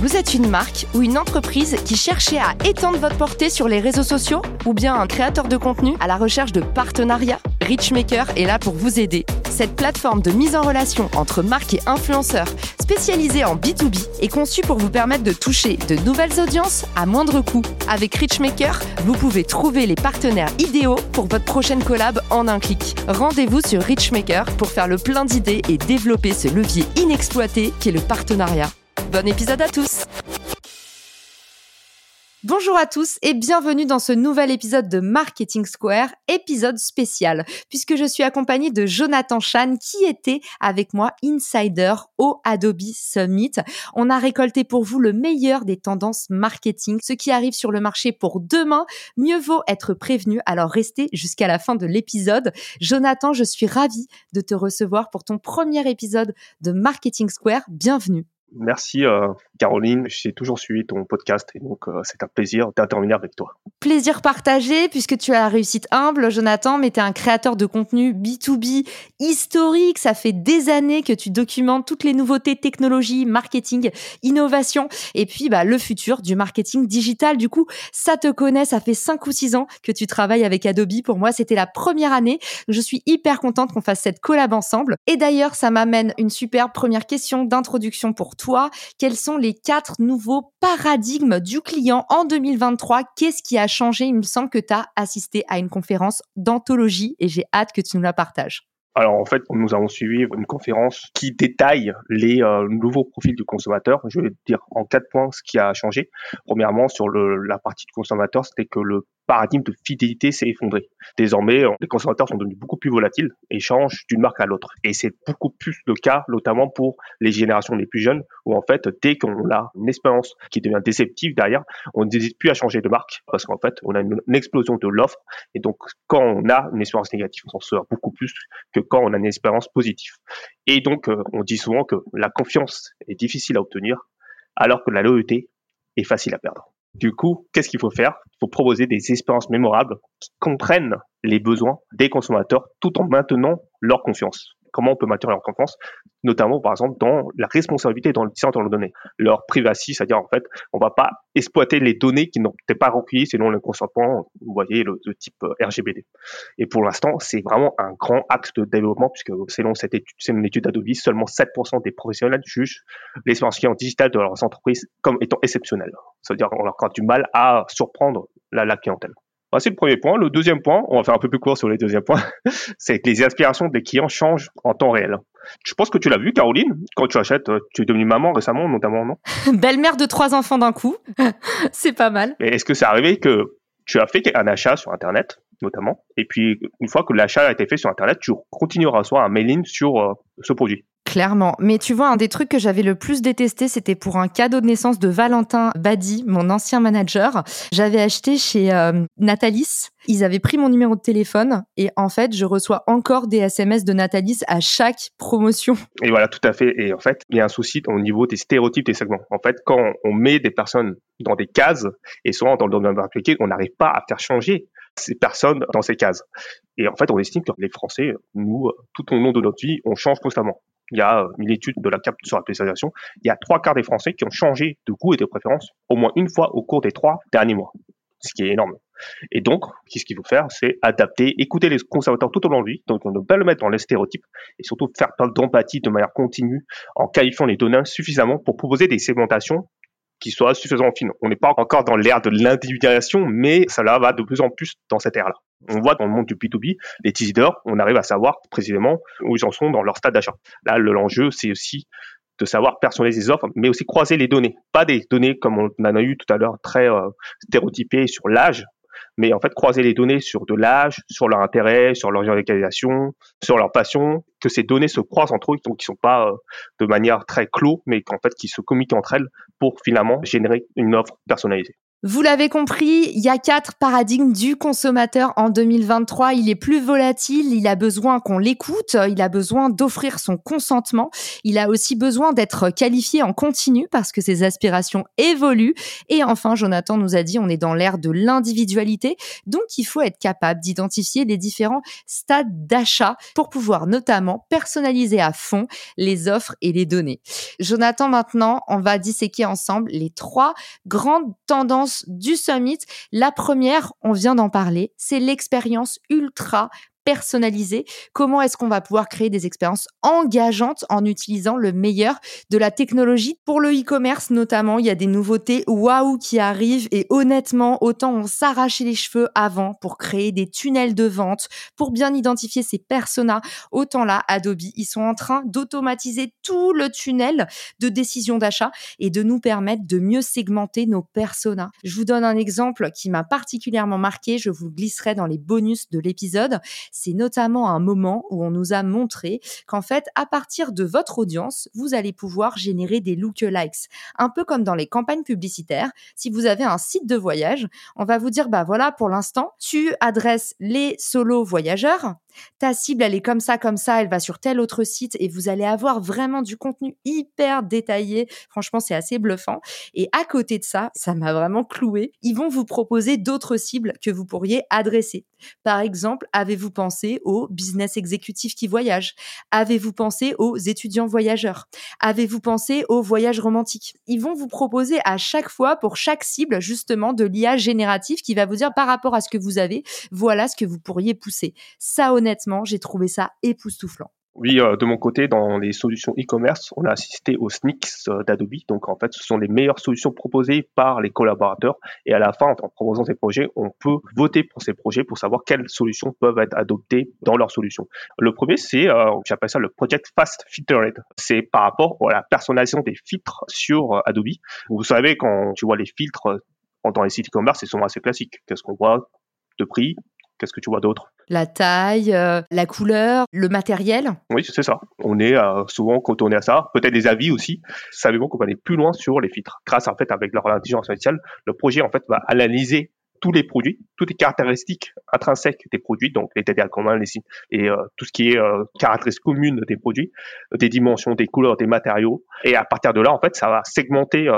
Vous êtes une marque ou une entreprise qui cherchez à étendre votre portée sur les réseaux sociaux ou bien un créateur de contenu à la recherche de partenariats? Richmaker est là pour vous aider. Cette plateforme de mise en relation entre marques et influenceurs spécialisée en B2B est conçue pour vous permettre de toucher de nouvelles audiences à moindre coût. Avec Richmaker, vous pouvez trouver les partenaires idéaux pour votre prochaine collab en un clic. Rendez-vous sur Richmaker pour faire le plein d'idées et développer ce levier inexploité qu'est le partenariat. Bon épisode à tous! Bonjour à tous et bienvenue dans ce nouvel épisode de Marketing Square, épisode spécial, puisque je suis accompagnée de Jonathan Chan qui était avec moi insider au Adobe Summit. On a récolté pour vous le meilleur des tendances marketing, ce qui arrive sur le marché pour demain. Mieux vaut être prévenu, alors restez jusqu'à la fin de l'épisode. Jonathan, je suis ravie de te recevoir pour ton premier épisode de Marketing Square. Bienvenue. Merci Caroline, j'ai toujours suivi ton podcast et donc c'est un plaisir d'intervenir avec toi. Plaisir partagé puisque tu as la réussite humble Jonathan, mais tu es un créateur de contenu B2B historique, ça fait des années que tu documentes toutes les nouveautés technologie, marketing, innovation et puis bah, le futur du marketing digital. Du coup, ça te connaît, ça fait 5 ou 6 ans que tu travailles avec Adobe, pour moi c'était la première année, je suis hyper contente qu'on fasse cette collab ensemble et d'ailleurs ça m'amène une superbe première question d'introduction pour toi, quels sont les 4 nouveaux paradigmes du client en 2023? Qu'est-ce qui a changé? Il me semble que tu as assisté à une conférence d'anthologie et j'ai hâte que tu nous la partages. Alors en fait, nous avons suivi une conférence qui détaille les nouveaux profils du consommateur. Je vais dire en 4 points ce qui a changé. Premièrement, sur la partie du consommateur, c'était que le paradigme de fidélité s'est effondré. Désormais, les consommateurs sont devenus beaucoup plus volatiles et changent d'une marque à l'autre. Et c'est beaucoup plus le cas, notamment pour les générations les plus jeunes, où en fait, dès qu'on a une expérience qui devient déceptive derrière, on n'hésite plus à changer de marque parce qu'en fait, on a une explosion de l'offre. Et donc, quand on a une expérience négative, on s'en sort beaucoup plus que quand on a une expérience positive. Et donc, on dit souvent que la confiance est difficile à obtenir, alors que la loyauté est facile à perdre. Du coup, qu'est-ce qu'il faut faire? Il faut proposer des expériences mémorables qui comprennent les besoins des consommateurs tout en maintenant leur confiance. Comment on peut maintenir leur confiance? Notamment, par exemple, dans la responsabilité dans le science de leurs données. Leur privacy, c'est-à-dire, en fait, on ne va pas exploiter les données qui n'ont peut-être pas recueillies selon le consentement, vous voyez, le type RGPD. Et pour l'instant, c'est vraiment un grand axe de développement puisque selon cette étude, c'est une étude d'Adobe, seulement 7% des professionnels jugent l'expérience client digitale de leurs entreprises comme étant exceptionnelle. Ça veut dire qu'on leur a du mal à surprendre la clientèle. Bah, c'est le premier point. Le deuxième point, on va faire un peu plus court sur les deuxièmes points, c'est que les aspirations des clients changent en temps réel. Je pense que tu l'as vu, Caroline, quand tu achètes, tu es devenue maman récemment, notamment, non? Belle-mère de 3 enfants d'un coup, c'est pas mal. Mais est-ce que c'est arrivé que tu as fait un achat sur Internet, notamment, et puis une fois que l'achat a été fait sur Internet, tu continueras à recevoir un mailing sur ce produit? Clairement. Mais tu vois, un des trucs que j'avais le plus détesté, c'était pour un cadeau de naissance de Valentin Badi, mon ancien manager. J'avais acheté chez Nathalys. Ils avaient pris mon numéro de téléphone et en fait, je reçois encore des SMS de Nathalys à chaque promotion. Et voilà, tout à fait. Et en fait, il y a un souci au niveau des stéréotypes des segments. En fait, quand on met des personnes dans des cases et souvent dans le domaine appliqué, on n'arrive pas à faire changer ces personnes dans ces cases. Et en fait, on estime que les Français, nous, tout au long de notre vie, on change constamment. Il y a une étude de la CAP sur la personnalisation. Il y a 3/4 des Français qui ont changé de goût et de préférence au moins une fois au cours des 3 derniers mois, ce qui est énorme. Et donc, qu'est-ce qu'il faut faire? C'est adapter, écouter les consommateurs tout au long de lui, donc on ne pas le mettre dans les stéréotypes et surtout faire preuve d'empathie de manière continue en qualifiant les données suffisamment pour proposer des segmentations qui soient suffisamment fines. On n'est pas encore dans l'ère de l'individualisation, mais ça là va de plus en plus dans cette ère-là. On voit dans le monde du B2B, les teasers, on arrive à savoir précisément où ils en sont dans leur stade d'achat. Là, l'enjeu, c'est aussi de savoir personnaliser les offres, mais aussi croiser les données. Pas des données comme on en a eu tout à l'heure, très stéréotypées sur l'âge, mais en fait, croiser les données sur de l'âge, sur leur intérêt, sur leur localisation, sur leur passion, que ces données se croisent entre eux, donc qui ne sont pas de manière très clos, mais qu'en fait, qui se communiquent entre elles pour finalement générer une offre personnalisée. Vous l'avez compris, il y a 4 paradigmes du consommateur en 2023. Il est plus volatile, il a besoin qu'on l'écoute, il a besoin d'offrir son consentement, il a aussi besoin d'être qualifié en continu parce que ses aspirations évoluent. Et enfin, Jonathan nous a dit, on est dans l'ère de l'individualité, donc il faut être capable d'identifier les différents stades d'achat pour pouvoir notamment personnaliser à fond les offres et les données. Jonathan, maintenant, on va disséquer ensemble les 3 grandes tendances du Summit. La première, on vient d'en parler, c'est l'expérience ultra personnalisée. Comment est-ce qu'on va pouvoir créer des expériences engageantes en utilisant le meilleur de la technologie? Pour le e-commerce notamment, il y a des nouveautés waouh qui arrivent et honnêtement, autant on s'arrachait les cheveux avant pour créer des tunnels de vente, pour bien identifier ses personas, autant là, Adobe, ils sont en train d'automatiser tout le tunnel de décision d'achat et de nous permettre de mieux segmenter nos personas. Je vous donne un exemple qui m'a particulièrement marqué, je vous glisserai dans les bonus de l'épisode. C'est notamment un moment où on nous a montré qu'en fait, à partir de votre audience, vous allez pouvoir générer des lookalikes. Un peu comme dans les campagnes publicitaires, si vous avez un site de voyage, on va vous dire, bah voilà, pour l'instant, tu adresses les solo voyageurs, ta cible, elle est comme ça, elle va sur tel autre site et vous allez avoir vraiment du contenu hyper détaillé. Franchement, c'est assez bluffant. Et à côté de ça, ça m'a vraiment cloué. Ils vont vous proposer d'autres cibles que vous pourriez adresser. Par exemple, avez-vous pensé aux business exécutifs qui voyagent? Avez-vous pensé aux étudiants voyageurs? Avez-vous pensé aux voyages romantiques? Ils vont vous proposer à chaque fois, pour chaque cible, justement, de l'IA génératif qui va vous dire par rapport à ce que vous avez, voilà ce que vous pourriez pousser. Ça, honnêtement, j'ai trouvé ça époustouflant. Oui, de mon côté, dans les solutions e-commerce, on a assisté aux sneaks d'Adobe. Donc, en fait, ce sont les meilleures solutions proposées par les collaborateurs. Et à la fin, en proposant ces projets, on peut voter pour ces projets pour savoir quelles solutions peuvent être adoptées dans leurs solutions. Le premier, c'est, j'appelle ça le Project Fast Filtered. C'est par rapport à la personnalisation des filtres sur Adobe. Vous savez, quand tu vois les filtres dans les sites e-commerce, ils sont assez classiques. Qu'est-ce qu'on voit de prix? Qu'est-ce que tu vois d'autre? La taille, la couleur, le matériel. Oui, c'est ça. On est souvent cantonné à ça. Peut-être des avis aussi. Savez-vous qu'on va aller plus loin sur les filtres? Grâce, en fait, avec leur intelligence artificielle, le projet, en fait, va analyser tous les produits, toutes les caractéristiques intrinsèques des produits, donc les TDA communs, les signes, et tout ce qui est caractéristiques communes des produits, des dimensions, des couleurs, des matériaux. Et à partir de là, en fait, ça va segmenter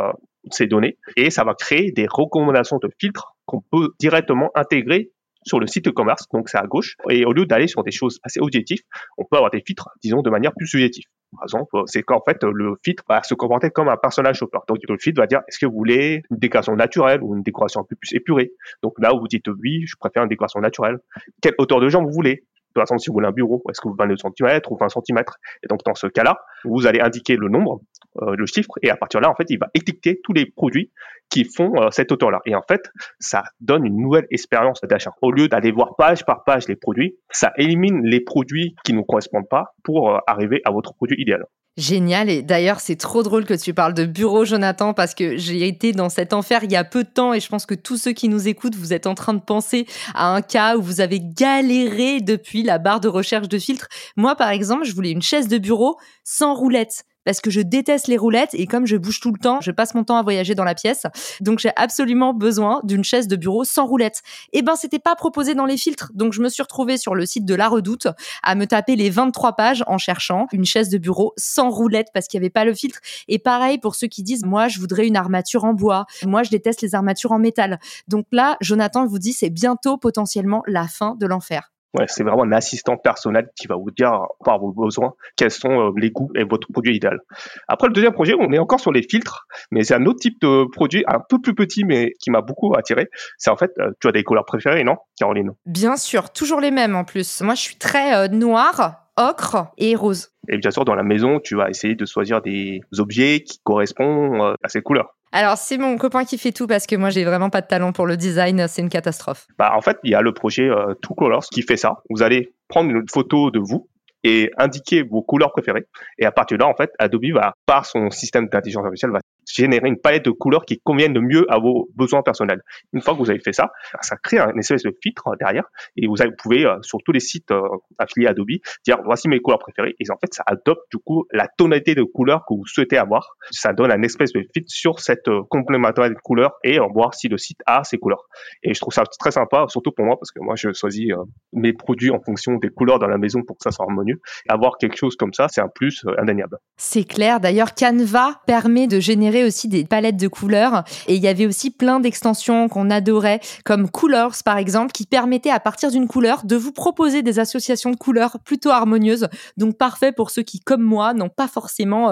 ces données et ça va créer des recommandations de filtres qu'on peut directement intégrer sur le site e-commerce, donc c'est à gauche. Et au lieu d'aller sur des choses assez objectives, on peut avoir des filtres, disons, de manière plus subjective. Par exemple, c'est qu'en fait, le filtre va se comporter comme un personnage shopper. Donc, le filtre va dire, est-ce que vous voulez une décoration naturelle ou une décoration un peu plus épurée? Donc là, vous dites, oui, je préfère une décoration naturelle. Quelle hauteur de jambe vous voulez? Par exemple, si vous voulez un bureau, est-ce que vous voulez 22 cm ou 20 cm? Et donc, dans ce cas-là, vous allez indiquer le nombre, le chiffre, et à partir de là, en fait, il va étiqueter tous les produits qui font cette hauteur-là. Et en fait, ça donne une nouvelle expérience d'achat. Au lieu d'aller voir page par page les produits, ça élimine les produits qui ne correspondent pas pour arriver à votre produit idéal. Génial. Et d'ailleurs, c'est trop drôle que tu parles de bureau, Jonathan, parce que j'ai été dans cet enfer il y a peu de temps et je pense que tous ceux qui nous écoutent, vous êtes en train de penser à un cas où vous avez galéré depuis la barre de recherche de filtre. Moi, par exemple, je voulais une chaise de bureau sans roulette, parce que je déteste les roulettes et comme je bouge tout le temps, je passe mon temps à voyager dans la pièce. Donc, j'ai absolument besoin d'une chaise de bureau sans roulettes. Eh ben, c'était pas proposé dans les filtres. Donc, je me suis retrouvée sur le site de La Redoute à me taper les 23 pages en cherchant une chaise de bureau sans roulettes parce qu'il y avait pas le filtre. Et pareil pour ceux qui disent, moi, je voudrais une armature en bois. Moi, je déteste les armatures en métal. Donc là, Jonathan vous dit, c'est bientôt potentiellement la fin de l'enfer. Ouais, c'est vraiment un assistant personnel qui va vous dire par vos besoins quels sont les goûts et votre produit idéal. Après le deuxième projet, on est encore sur les filtres, mais c'est un autre type de produit un peu plus petit mais qui m'a beaucoup attiré. C'est en fait, tu as des couleurs préférées, non, Caroline? Bien sûr, toujours les mêmes en plus. Moi, je suis très noire, ocre et rose. Et bien sûr, dans la maison, tu vas essayer de choisir des objets qui correspondent à ces couleurs. Alors, c'est mon copain qui fait tout parce que moi, j'ai vraiment pas de talent pour le design. C'est une catastrophe. Bah, en fait, il y a le projet Coolors qui fait ça. Vous allez prendre une photo de vous et indiquer vos couleurs préférées. Et à partir de là, en fait, Adobe va, par son système d'intelligence artificielle, va générer une palette de couleurs qui conviennent le mieux à vos besoins personnels. Une fois que vous avez fait ça, ça crée un espèce de filtre derrière et vous pouvez, sur tous les sites affiliés à Adobe, dire voici mes couleurs préférées et en fait, ça adopte du coup la tonalité de couleurs que vous souhaitez avoir. Ça donne un espèce de filtre sur cette complémentarité de couleurs et voir si le site a ces couleurs. Et je trouve ça très sympa, surtout pour moi, parce que moi, je choisis mes produits en fonction des couleurs dans la maison pour que ça soit harmonieux. Avoir quelque chose comme ça, c'est un plus indéniable. C'est clair. D'ailleurs, Canva permet de générer aussi des palettes de couleurs et il y avait aussi plein d'extensions qu'on adorait, comme Coolors par exemple, qui permettait à partir d'une couleur de vous proposer des associations de couleurs plutôt harmonieuses, donc parfait pour ceux qui, comme moi, n'ont pas forcément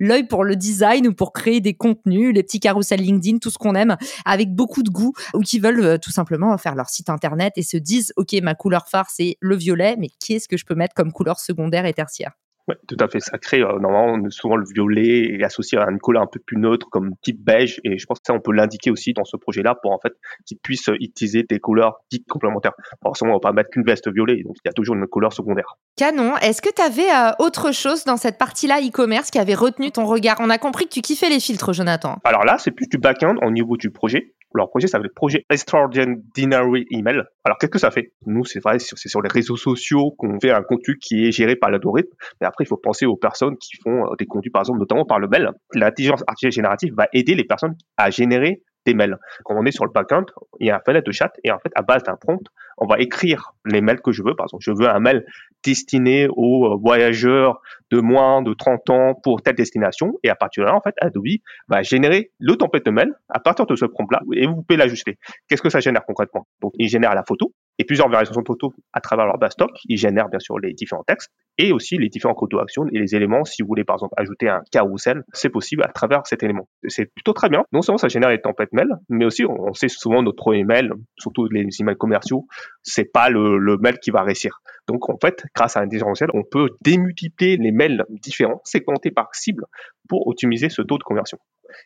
l'œil pour le design ou pour créer des contenus, les petits carousels LinkedIn, tout ce qu'on aime, avec beaucoup de goût ou qui veulent tout simplement faire leur site internet et se disent « Ok, ma couleur phare, c'est le violet, mais qu'est-ce que je peux mettre comme couleur secondaire et tertiaire ?» Oui, tout à fait. Ça crée normalement souvent le violet et associé à une couleur un peu plus neutre comme type beige. Et je pense que ça, on peut l'indiquer aussi dans ce projet-là pour en fait qu'ils puissent utiliser des couleurs dites complémentaires. Forcément, on ne va pas mettre qu'une veste violet, donc il y a toujours une couleur secondaire. Canon, est-ce que tu avais autre chose dans cette partie-là e-commerce qui avait retenu ton regard ? On a compris que tu kiffais les filtres, Jonathan. Alors là, c'est plus du back-end au niveau du projet. Leur projet, ça s'appelle projet Extraordinary Email. Alors, qu'est-ce que ça fait? Nous, c'est vrai, c'est sur les réseaux sociaux qu'on fait un contenu qui est géré par l'algorithme. Mais après, il faut penser aux personnes qui font des contenus, par exemple, notamment par le mail. L'intelligence artificielle générative va aider les personnes à générer des mails. Quand on est sur le backend, il y a un fenêtre de chat et en fait, à base d'un prompt, on va écrire les mails que je veux. Par exemple, je veux un mail destiné aux voyageurs de moins de 30 ans pour telle destination. Et à partir de là, en fait, Adobe va générer le template de mail à partir de ce prompt-là et vous pouvez l'ajuster. Qu'est-ce que ça génère concrètement? Donc, il génère la photo et plusieurs variations de photos à travers leur base stock. Il génère bien sûr les différents textes et aussi les différents call to action et les éléments. Si vous voulez, par exemple, ajouter un carousel, c'est possible à travers cet élément. C'est plutôt très bien. Non seulement ça génère les templates mail, mais aussi on sait souvent notre email, surtout les emails commerciaux, c'est pas le mail qui va réussir. Donc, en fait, grâce à un différentiel, on peut démultiplier les mails différents, segmentés par cible pour optimiser ce taux de conversion.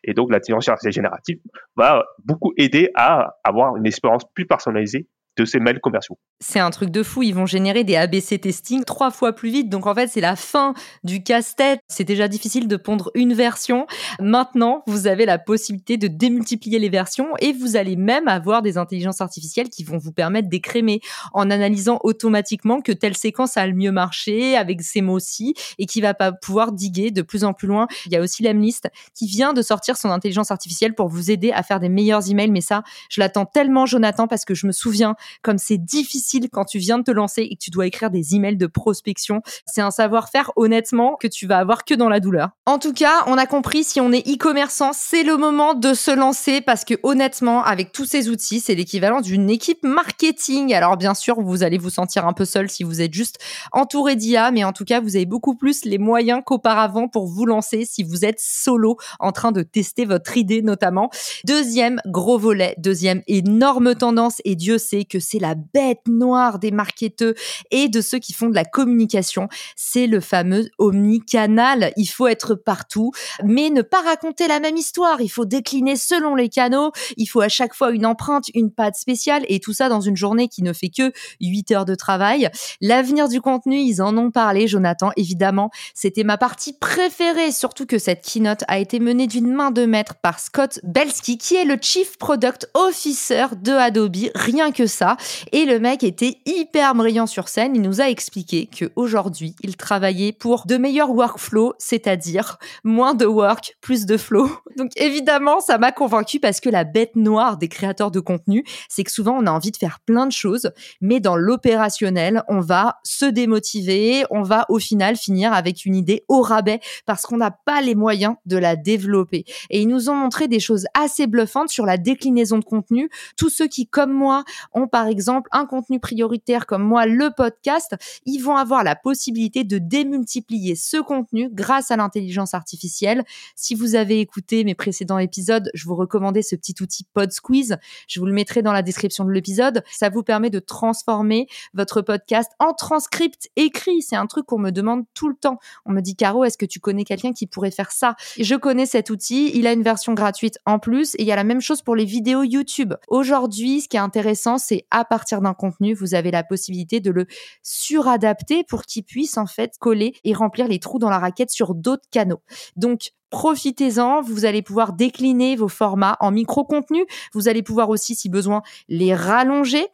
Et donc, l'intelligence artificielle générative va beaucoup aider à avoir une expérience plus personnalisée de ces mails commerciaux. C'est un truc de fou. Ils vont générer des ABC testing 3 fois plus vite. Donc, en fait, c'est la fin du casse-tête. C'est déjà difficile de pondre une version. Maintenant, vous avez la possibilité de démultiplier les versions et vous allez même avoir des intelligences artificielles qui vont vous permettre d'écrémer en analysant automatiquement que telle séquence a le mieux marché avec ces mots-ci et qui va pas pouvoir diguer de plus en plus loin. Il y a aussi l'Emlist qui vient de sortir son intelligence artificielle pour vous aider à faire des meilleurs emails. Mais ça, je l'attends tellement, Jonathan, parce que je me souviens comme c'est difficile quand tu viens de te lancer et que tu dois écrire des emails de prospection. C'est un savoir-faire, honnêtement, que tu vas avoir que dans la douleur. En tout cas, on a compris, si on est e-commerçant, c'est le moment de se lancer parce que, honnêtement, avec tous ces outils, c'est l'équivalent d'une équipe marketing. Alors, bien sûr, vous allez vous sentir un peu seul si vous êtes juste entouré d'IA, mais en tout cas, vous avez beaucoup plus les moyens qu'auparavant pour vous lancer si vous êtes solo en train de tester votre idée, notamment. Deuxième gros volet, deuxième énorme tendance, et Dieu sait que c'est la bête noire des marketeurs et de ceux qui font de la communication. C'est le fameux omnicanal. Il faut être partout, mais ne pas raconter la même histoire. Il faut décliner selon les canaux. Il faut à chaque fois une empreinte, une patte spéciale et tout ça dans une journée qui ne fait que 8 heures de travail. L'avenir du contenu, ils en ont parlé, Jonathan. Évidemment, c'était ma partie préférée, surtout que cette keynote a été menée d'une main de maître par Scott Belsky, qui est le Chief Product Officer de Adobe. Rien que ça. Et le mec était hyper brillant sur scène. Il nous a expliqué qu'aujourd'hui, il travaillait pour de meilleurs workflows, c'est-à-dire moins de work, plus de flow. Donc évidemment, ça m'a convaincue parce que la bête noire des créateurs de contenu, c'est que souvent, on a envie de faire plein de choses, mais dans l'opérationnel, on va se démotiver, on va au final finir avec une idée au rabais parce qu'on n'a pas les moyens de la développer. Et ils nous ont montré des choses assez bluffantes sur la déclinaison de contenu. Tous ceux qui, comme moi, ont par exemple un contenu prioritaire comme moi, le podcast, ils vont avoir la possibilité de démultiplier ce contenu grâce à l'intelligence artificielle. Si vous avez écouté mes précédents épisodes, je vous recommandais ce petit outil PodSqueeze. Je vous le mettrai dans la description de l'épisode. Ça vous permet de transformer votre podcast en transcript écrit. C'est un truc qu'on me demande tout le temps. On me dit, Caro, est-ce que tu connais quelqu'un qui pourrait faire ça? Je connais cet outil. Il a une version gratuite en plus et il y a la même chose pour les vidéos YouTube. Aujourd'hui, ce qui est intéressant, c'est et à partir d'un contenu, vous avez la possibilité de le suradapter pour qu'il puisse en fait coller et remplir les trous dans la raquette sur d'autres canaux. Donc, profitez-en, vous allez pouvoir décliner vos formats en micro-contenu. Vous allez pouvoir aussi, si besoin, les rallonger.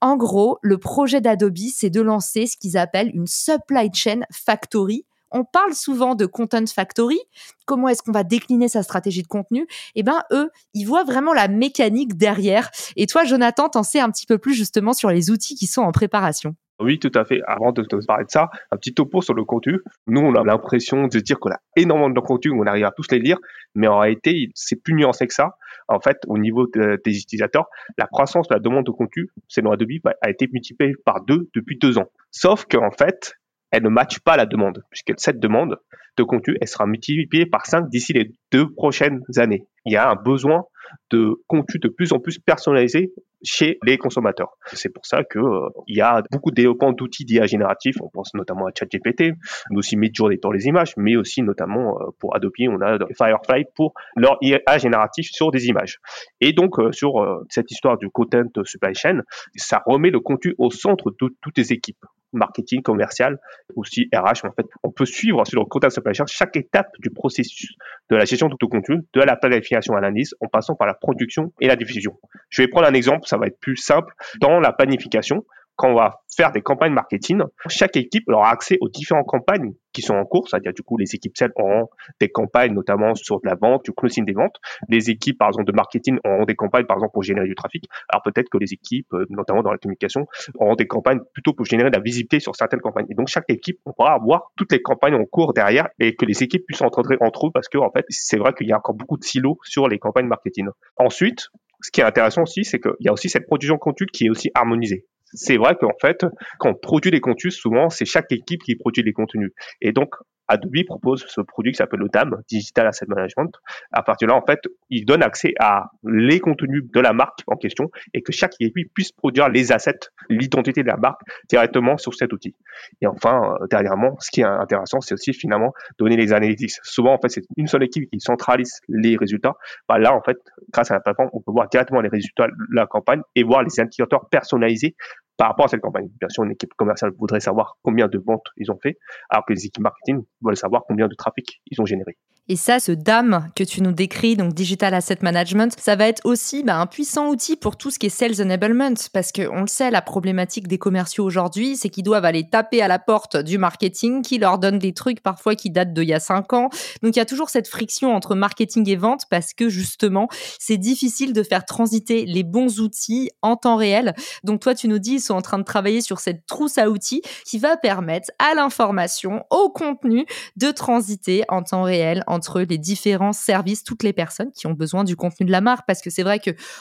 En gros, le projet d'Adobe, c'est de lancer ce qu'ils appellent une Supply Chain Factory. On parle souvent de Content Factory. Comment est-ce qu'on va décliner sa stratégie de contenu? Eh ben, eux, ils voient vraiment la mécanique derrière. Et toi, Jonathan, t'en sais un petit peu plus justement sur les outils qui sont en préparation. Oui, tout à fait. Avant de te parler de ça, un petit topo sur le contenu. Nous, on a l'impression de dire qu'on a énormément de contenu, on arrive à tous les lire, mais en réalité, c'est plus nuancé que ça. En fait, au niveau des utilisateurs, la croissance de la demande de contenu, selon Adobe, a été multipliée par 2 depuis 2 ans. Sauf qu'en fait, elle ne matche pas la demande, puisque cette demande de contenu, elle sera multipliée par 5 d'ici les 2 prochaines années. Il y a un besoin de contenu de plus en plus personnalisé chez les consommateurs. C'est pour ça que il y a beaucoup de développement d'outils d'IA génératifs. On pense notamment à ChatGPT, mais aussi Midjourney pour les images, mais aussi notamment pour Adobe, on a Firefly pour leur IA génératif sur des images. Et donc sur cette histoire du content supply chain, ça remet le contenu au centre de toutes les équipes, marketing, commercial, aussi RH. En fait, on peut suivre sur le content supply chain chaque étape du processus de la gestion de tout contenu, de la planification à l'analyse, en passant par la production et la diffusion. Je vais prendre un exemple, ça va être plus simple. Dans la planification, quand on va faire des campagnes marketing, chaque équipe aura accès aux différentes campagnes qui sont en cours, c'est-à-dire du coup les équipes sales auront des campagnes notamment sur de la vente, du closing des ventes, les équipes par exemple de marketing auront des campagnes par exemple pour générer du trafic, alors peut-être que les équipes notamment dans la communication auront des campagnes plutôt pour générer de la visibilité sur certaines campagnes, et donc chaque équipe on pourra avoir toutes les campagnes en cours derrière et que les équipes puissent entrer entre eux, parce que en fait c'est vrai qu'il y a encore beaucoup de silos sur les campagnes marketing. Ensuite, ce qui est intéressant aussi, c'est qu'il y a aussi cette production de contenu qui est aussi harmonisée. C'est vrai qu'en fait, quand on produit des contenus, souvent, c'est chaque équipe qui produit les contenus. Et donc, Adobe propose ce produit qui s'appelle le DAM, Digital Asset Management. À partir de là, en fait, il donne accès à les contenus de la marque en question et que chaque équipe puisse produire les assets, l'identité de la marque directement sur cet outil. Et enfin, dernièrement, ce qui est intéressant, c'est aussi finalement donner les analytics. Souvent, en fait, c'est une seule équipe qui centralise les résultats. Bah, là, en fait, grâce à la plateforme, on peut voir directement les résultats de la campagne et voir les indicateurs personnalisés par rapport à cette campagne. Bien sûr, une équipe commerciale voudrait savoir combien de ventes ils ont fait, alors que les équipes marketing veulent savoir combien de trafic ils ont généré. Et ça, ce DAM que tu nous décris, donc Digital Asset Management, ça va être aussi un puissant outil pour tout ce qui est Sales Enablement, parce qu'on le sait, la problématique des commerciaux aujourd'hui, c'est qu'ils doivent aller taper à la porte du marketing, qui leur donne des trucs parfois qui datent d'il y a 5 ans. Donc, il y a toujours cette friction entre marketing et vente, parce que justement, c'est difficile de faire transiter les bons outils en temps réel. Donc, toi, tu nous dis, sont en train de travailler sur cette trousse à outils qui va permettre à l'information, au contenu, de transiter en temps réel entre les différents services, toutes les personnes qui ont besoin du contenu de la marque. Parce que c'est vrai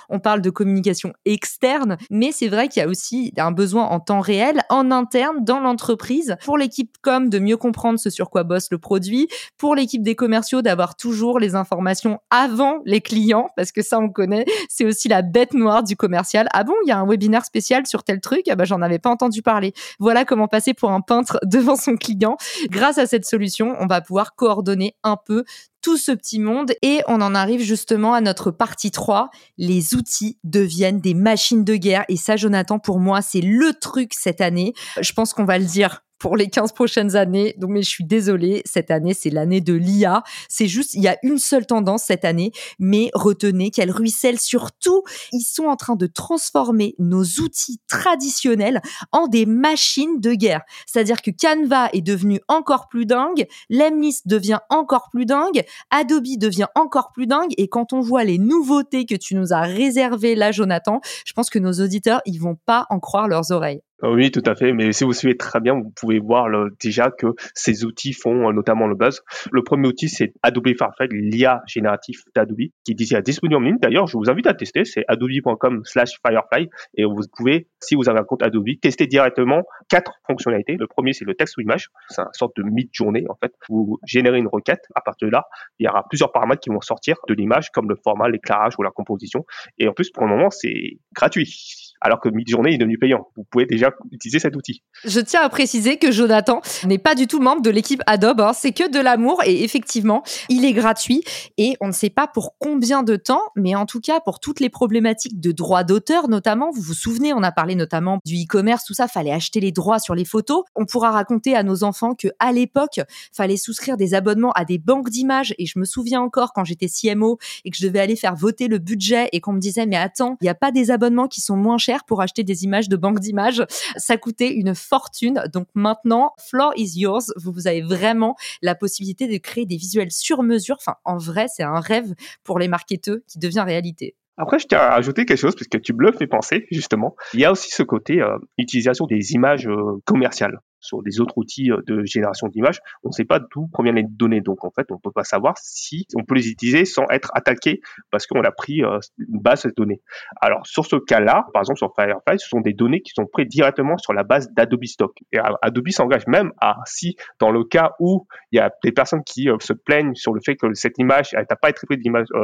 qu'on parle de communication externe, mais c'est vrai qu'il y a aussi un besoin en temps réel, en interne, dans l'entreprise, pour l'équipe com de mieux comprendre ce sur quoi bosse le produit, pour l'équipe des commerciaux d'avoir toujours les informations avant les clients, parce que ça on connaît, c'est aussi la bête noire du commercial. Ah bon, il y a un webinaire spécial sur tel truc, j'en avais pas entendu parler. Voilà comment passer pour un peintre devant son client. Grâce à cette solution, on va pouvoir coordonner un peu tout ce petit monde et on en arrive justement à notre partie 3. Les outils deviennent des machines de guerre et ça, Jonathan, pour moi, c'est le truc cette année. Je pense qu'on va le dire pour les 15 prochaines années. Donc, mais je suis désolée, cette année, c'est l'année de l'IA. C'est juste, il y a une seule tendance cette année, mais retenez qu'elle ruisselle sur tout. Ils sont en train de transformer nos outils traditionnels en des machines de guerre. C'est-à-dire que Canva est devenu encore plus dingue, Lemlist devient encore plus dingue, Adobe devient encore plus dingue, et quand on voit les nouveautés que tu nous as réservées là, Jonathan, je pense que nos auditeurs, ils vont pas en croire leurs oreilles. Oui, tout à fait. Mais si vous suivez très bien, vous pouvez voir déjà que ces outils font notamment le buzz. Le premier outil, c'est Adobe Firefly, l'IA génératif d'Adobe, qui est disponible en ligne. D'ailleurs, je vous invite à tester. C'est adobe.com/Firefly. Et vous pouvez, si vous avez un compte Adobe, tester directement 4 fonctionnalités. Le premier, c'est le texte ou image. C'est une sorte de mid-journée, en fait. Vous générez une requête. À partir de là, il y aura plusieurs paramètres qui vont sortir de l'image, comme le format, l'éclairage ou la composition. Et en plus, pour le moment, c'est gratuit. Alors que Midjourney est devenu payant. Vous pouvez déjà pas utiliser cet outil. Je tiens à préciser que Jonathan n'est pas du tout membre de l'équipe Adobe, hein. C'est que de l'amour et effectivement, il est gratuit et on ne sait pas pour combien de temps, mais en tout cas pour toutes les problématiques de droits d'auteur notamment, vous vous souvenez, on a parlé notamment du e-commerce, tout ça, fallait acheter les droits sur les photos. On pourra raconter à nos enfants qu'à l'époque, fallait souscrire des abonnements à des banques d'images et je me souviens encore quand j'étais CMO et que je devais aller faire voter le budget et qu'on me disait mais attends, il n'y a pas des abonnements qui sont moins chers pour acheter des images de banques d'images, ça coûtait une fortune. Donc maintenant, floor is yours, vous avez vraiment la possibilité de créer des visuels sur mesure. Enfin, en vrai, c'est un rêve pour les marketeurs qui devient réalité. Après, je tiens à ajouter quelque chose, parce que tu bluffes mes pensées, justement. Il y a aussi ce côté utilisation des images commerciales. Sur les autres outils de génération d'images, on ne sait pas d'où proviennent les données. Donc, en fait, on ne peut pas savoir si on peut les utiliser sans être attaqué parce qu'on a pris une base de données. Alors, sur ce cas-là, par exemple, sur Firefly, ce sont des données qui sont prises directement sur la base d'Adobe Stock. Et Adobe s'engage même à, si dans le cas où il y a des personnes qui se plaignent sur le fait que cette image n'a pas été prise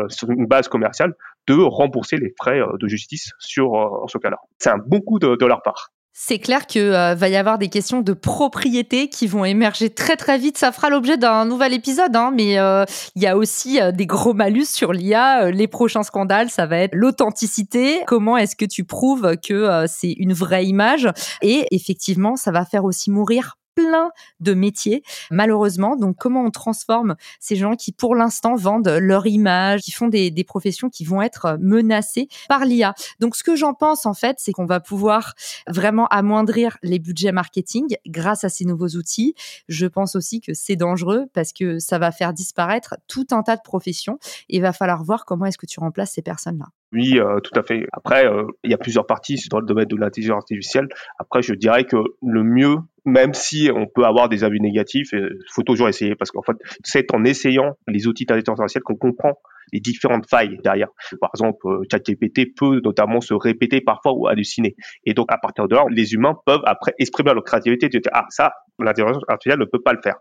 sur une base commerciale, de rembourser les frais de justice sur ce cas-là. C'est un bon coup de leur part. C'est clair que va y avoir des questions de propriété qui vont émerger très très vite. Ça fera l'objet d'un nouvel épisode, hein, mais il y a aussi des gros malus sur l'IA. Les prochains scandales, ça va être l'authenticité. Comment est-ce que tu prouves que c'est une vraie image ? Et effectivement, ça va faire aussi mourir plein de métiers, malheureusement. Donc, comment on transforme ces gens qui, pour l'instant, vendent leur image, qui font des professions qui vont être menacées par l'IA. Donc, ce que j'en pense, en fait, c'est qu'on va pouvoir vraiment amoindrir les budgets marketing grâce à ces nouveaux outils. Je pense aussi que c'est dangereux parce que ça va faire disparaître tout un tas de professions et il va falloir voir comment est-ce que tu remplaces ces personnes-là. Oui, tout à fait. Après, il y a plusieurs parties dans le domaine de l'intelligence artificielle. Après, je dirais que le mieux, même si on peut avoir des avis négatifs, il faut toujours essayer parce qu'en fait, c'est en essayant les outils d'intelligence artificielle qu'on comprend les différentes failles derrière. Par exemple, ChatGPT peut notamment se répéter parfois ou halluciner. Et donc, à partir de là, les humains peuvent après exprimer leur créativité. Tu dis, ah, ça, l'intelligence artificielle ne peut pas le faire.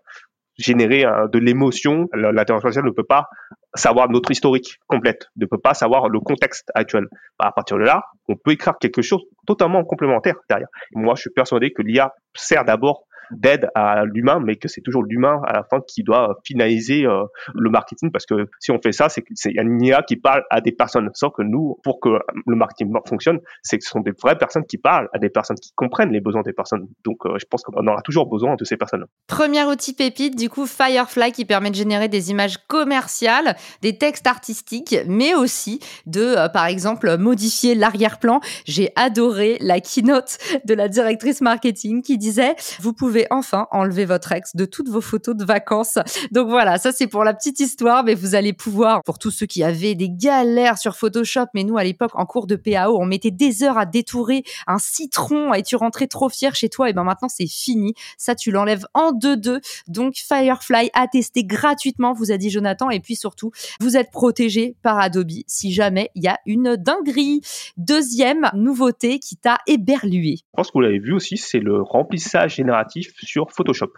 Générer de l'émotion, l'intelligence artificielle ne peut pas savoir notre historique complète, ne peut pas savoir le contexte actuel. À partir de là, on peut écrire quelque chose totalement complémentaire derrière. Et moi, je suis persuadé que l'IA sert d'abord d'aide à l'humain, mais que c'est toujours l'humain à la fin qui doit finaliser le marketing, parce que si on fait ça, c'est une IA qui parle à des personnes, sans que nous, pour que le marketing fonctionne, c'est que ce sont des vraies personnes qui parlent à des personnes qui comprennent les besoins des personnes. Donc, je pense qu'on aura toujours besoin de ces personnes. Première outil pépite, du coup, Firefly, qui permet de générer des images commerciales, des textes artistiques, mais aussi de, par exemple, modifier l'arrière-plan. J'ai adoré la keynote de la directrice marketing qui disait, vous pouvez enfin enlever votre ex de toutes vos photos de vacances. Donc voilà, ça c'est pour la petite histoire, mais vous allez pouvoir, pour tous ceux qui avaient des galères sur Photoshop, mais nous à l'époque en cours de PAO, on mettait des heures à détourer un citron et tu rentrais trop fier chez toi, et bien maintenant c'est fini. Ça tu l'enlèves en 2-2. Donc Firefly à tester gratuitement, vous a dit Jonathan, et puis surtout, vous êtes protégé par Adobe si jamais il y a une dinguerie. Deuxième nouveauté qui t'a éberlué. Je pense que vous l'avez vu aussi, c'est le remplissage génératif sur Photoshop.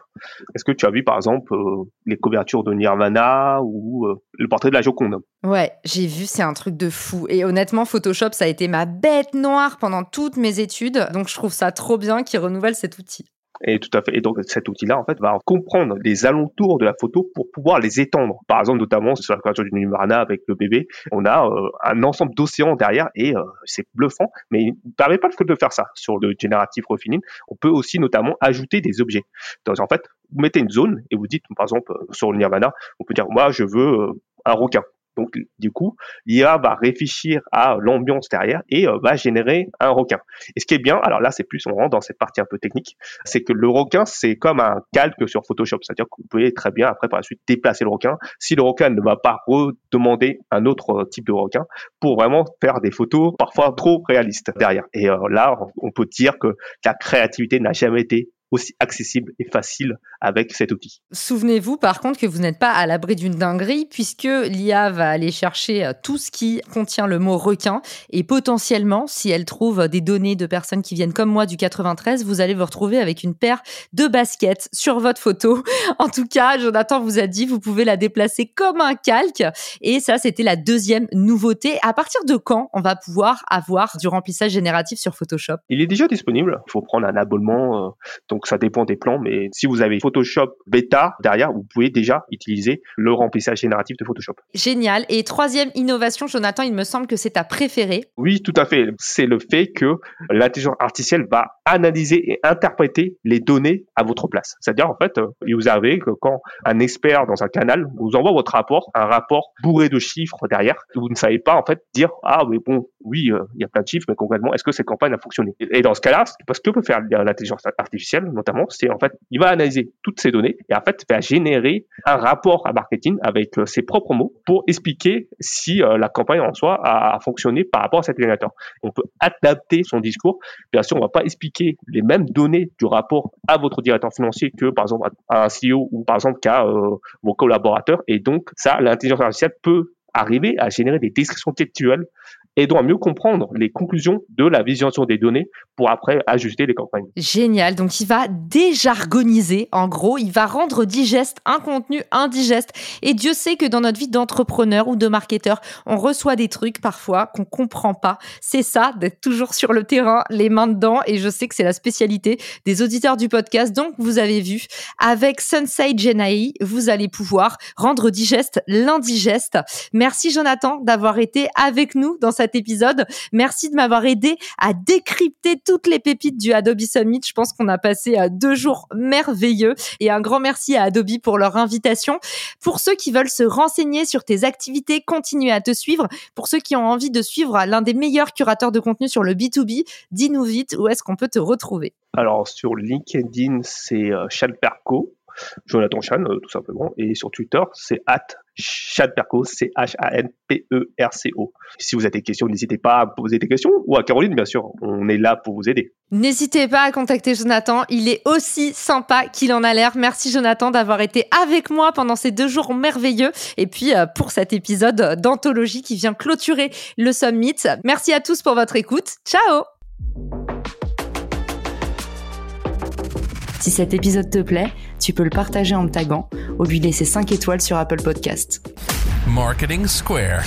Est-ce que tu as vu par exemple les couvertures de Nirvana ou le portrait de la Joconde ? Ouais, j'ai vu, c'est un truc de fou. Et honnêtement, Photoshop, ça a été ma bête noire pendant toutes mes études. Donc je trouve ça trop bien qu'ils renouvellent cet outil. Et tout à fait. Et donc, cet outil-là, en fait, va comprendre les alentours de la photo pour pouvoir les étendre. Par exemple, notamment, sur la couverture du Nirvana avec le bébé, on a un ensemble d'océans derrière et c'est bluffant, mais il ne permet pas que de faire ça. Sur le génératif refining, on peut aussi notamment ajouter des objets. Donc, en fait, vous mettez une zone et vous dites, par exemple, sur le Nirvana, on peut dire, moi, je veux un requin. Donc, du coup, l'IA va réfléchir à l'ambiance derrière et va générer un requin. Et ce qui est bien, alors là, c'est plus, on rentre dans cette partie un peu technique, c'est que le requin, c'est comme un calque sur Photoshop. C'est-à-dire que vous pouvez très bien, après, par la suite, déplacer le requin. Si le requin ne va pas redemander un autre type de requin pour vraiment faire des photos parfois trop réalistes derrière. Et là, on peut dire que la créativité n'a jamais été aussi accessible et facile avec cet outil. Souvenez-vous par contre que vous n'êtes pas à l'abri d'une dinguerie puisque l'IA va aller chercher tout ce qui contient le mot requin et potentiellement, si elle trouve des données de personnes qui viennent comme moi du 93, vous allez vous retrouver avec une paire de baskets sur votre photo. En tout cas, Jonathan vous a dit, vous pouvez la déplacer comme un calque et ça, c'était la deuxième nouveauté. À partir de quand on va pouvoir avoir du remplissage génératif sur Photoshop? Il est déjà disponible. Il faut prendre un abonnement. Donc, ça dépend des plans, mais si vous avez Photoshop bêta derrière, vous pouvez déjà utiliser le remplissage génératif de Photoshop. Génial. Et troisième innovation, Jonathan, il me semble que c'est ta préférée. Oui, tout à fait. C'est le fait que l'intelligence artificielle va analyser et interpréter les données à votre place. C'est-à-dire, en fait, vous avez que quand un expert dans un canal vous envoie votre rapport, un rapport bourré de chiffres derrière, vous ne savez pas, en fait, dire « Ah, mais bon, oui, il y a plein de chiffres, mais concrètement, est-ce que cette campagne a fonctionné ?» Et dans ce cas-là, parce que peut faire l'intelligence artificielle, notamment, c'est en fait, il va analyser toutes ces données et en fait, va générer un rapport à marketing avec ses propres mots pour expliquer si la campagne en soi a fonctionné par rapport à cet élément. On peut adapter son discours. Bien sûr, on ne va pas expliquer les mêmes données du rapport à votre directeur financier que, par exemple, à un CEO ou, par exemple, qu'à vos collaborateurs. Et donc, ça, l'intelligence artificielle peut arriver à générer des descriptions textuelles aidant à mieux comprendre les conclusions de la visualisation des données pour après ajuster les campagnes. Génial, donc il va déjargoniser, en gros, il va rendre digeste un contenu indigeste. Et Dieu sait que dans notre vie d'entrepreneur ou de marketeur, on reçoit des trucs parfois qu'on comprend pas. C'est ça, d'être toujours sur le terrain, les mains dedans, et je sais que c'est la spécialité des auditeurs du podcast. Donc, vous avez vu, avec Sensei Genai, vous allez pouvoir rendre digeste l'indigeste. Merci Jonathan d'avoir été avec nous dans cet épisode. Merci de m'avoir aidé à décrypter toutes les pépites du Adobe Summit. Je pense qu'on a passé 2 jours merveilleux et un grand merci à Adobe pour leur invitation. Pour ceux qui veulent se renseigner sur tes activités, continuez à te suivre. Pour ceux qui ont envie de suivre l'un des meilleurs curateurs de contenu sur le B2B, dis-nous vite où est-ce qu'on peut te retrouver. Alors sur LinkedIn, c'est Chalperco, Jonathan Chan, tout simplement. Et sur Twitter, c'est @Chalperco, Chalperco. Si vous avez des questions, n'hésitez pas à poser des questions ou à Caroline, bien sûr. On est là pour vous aider. N'hésitez pas à contacter Jonathan. Il est aussi sympa qu'il en a l'air. Merci Jonathan d'avoir été avec moi pendant ces 2 jours merveilleux. Et puis pour cet épisode d'anthologie qui vient clôturer le Summit. Merci à tous pour votre écoute. Ciao! Si cet épisode te plaît, tu peux le partager en me taguant ou lui laisser 5 étoiles sur Apple Podcast. Marketing Square.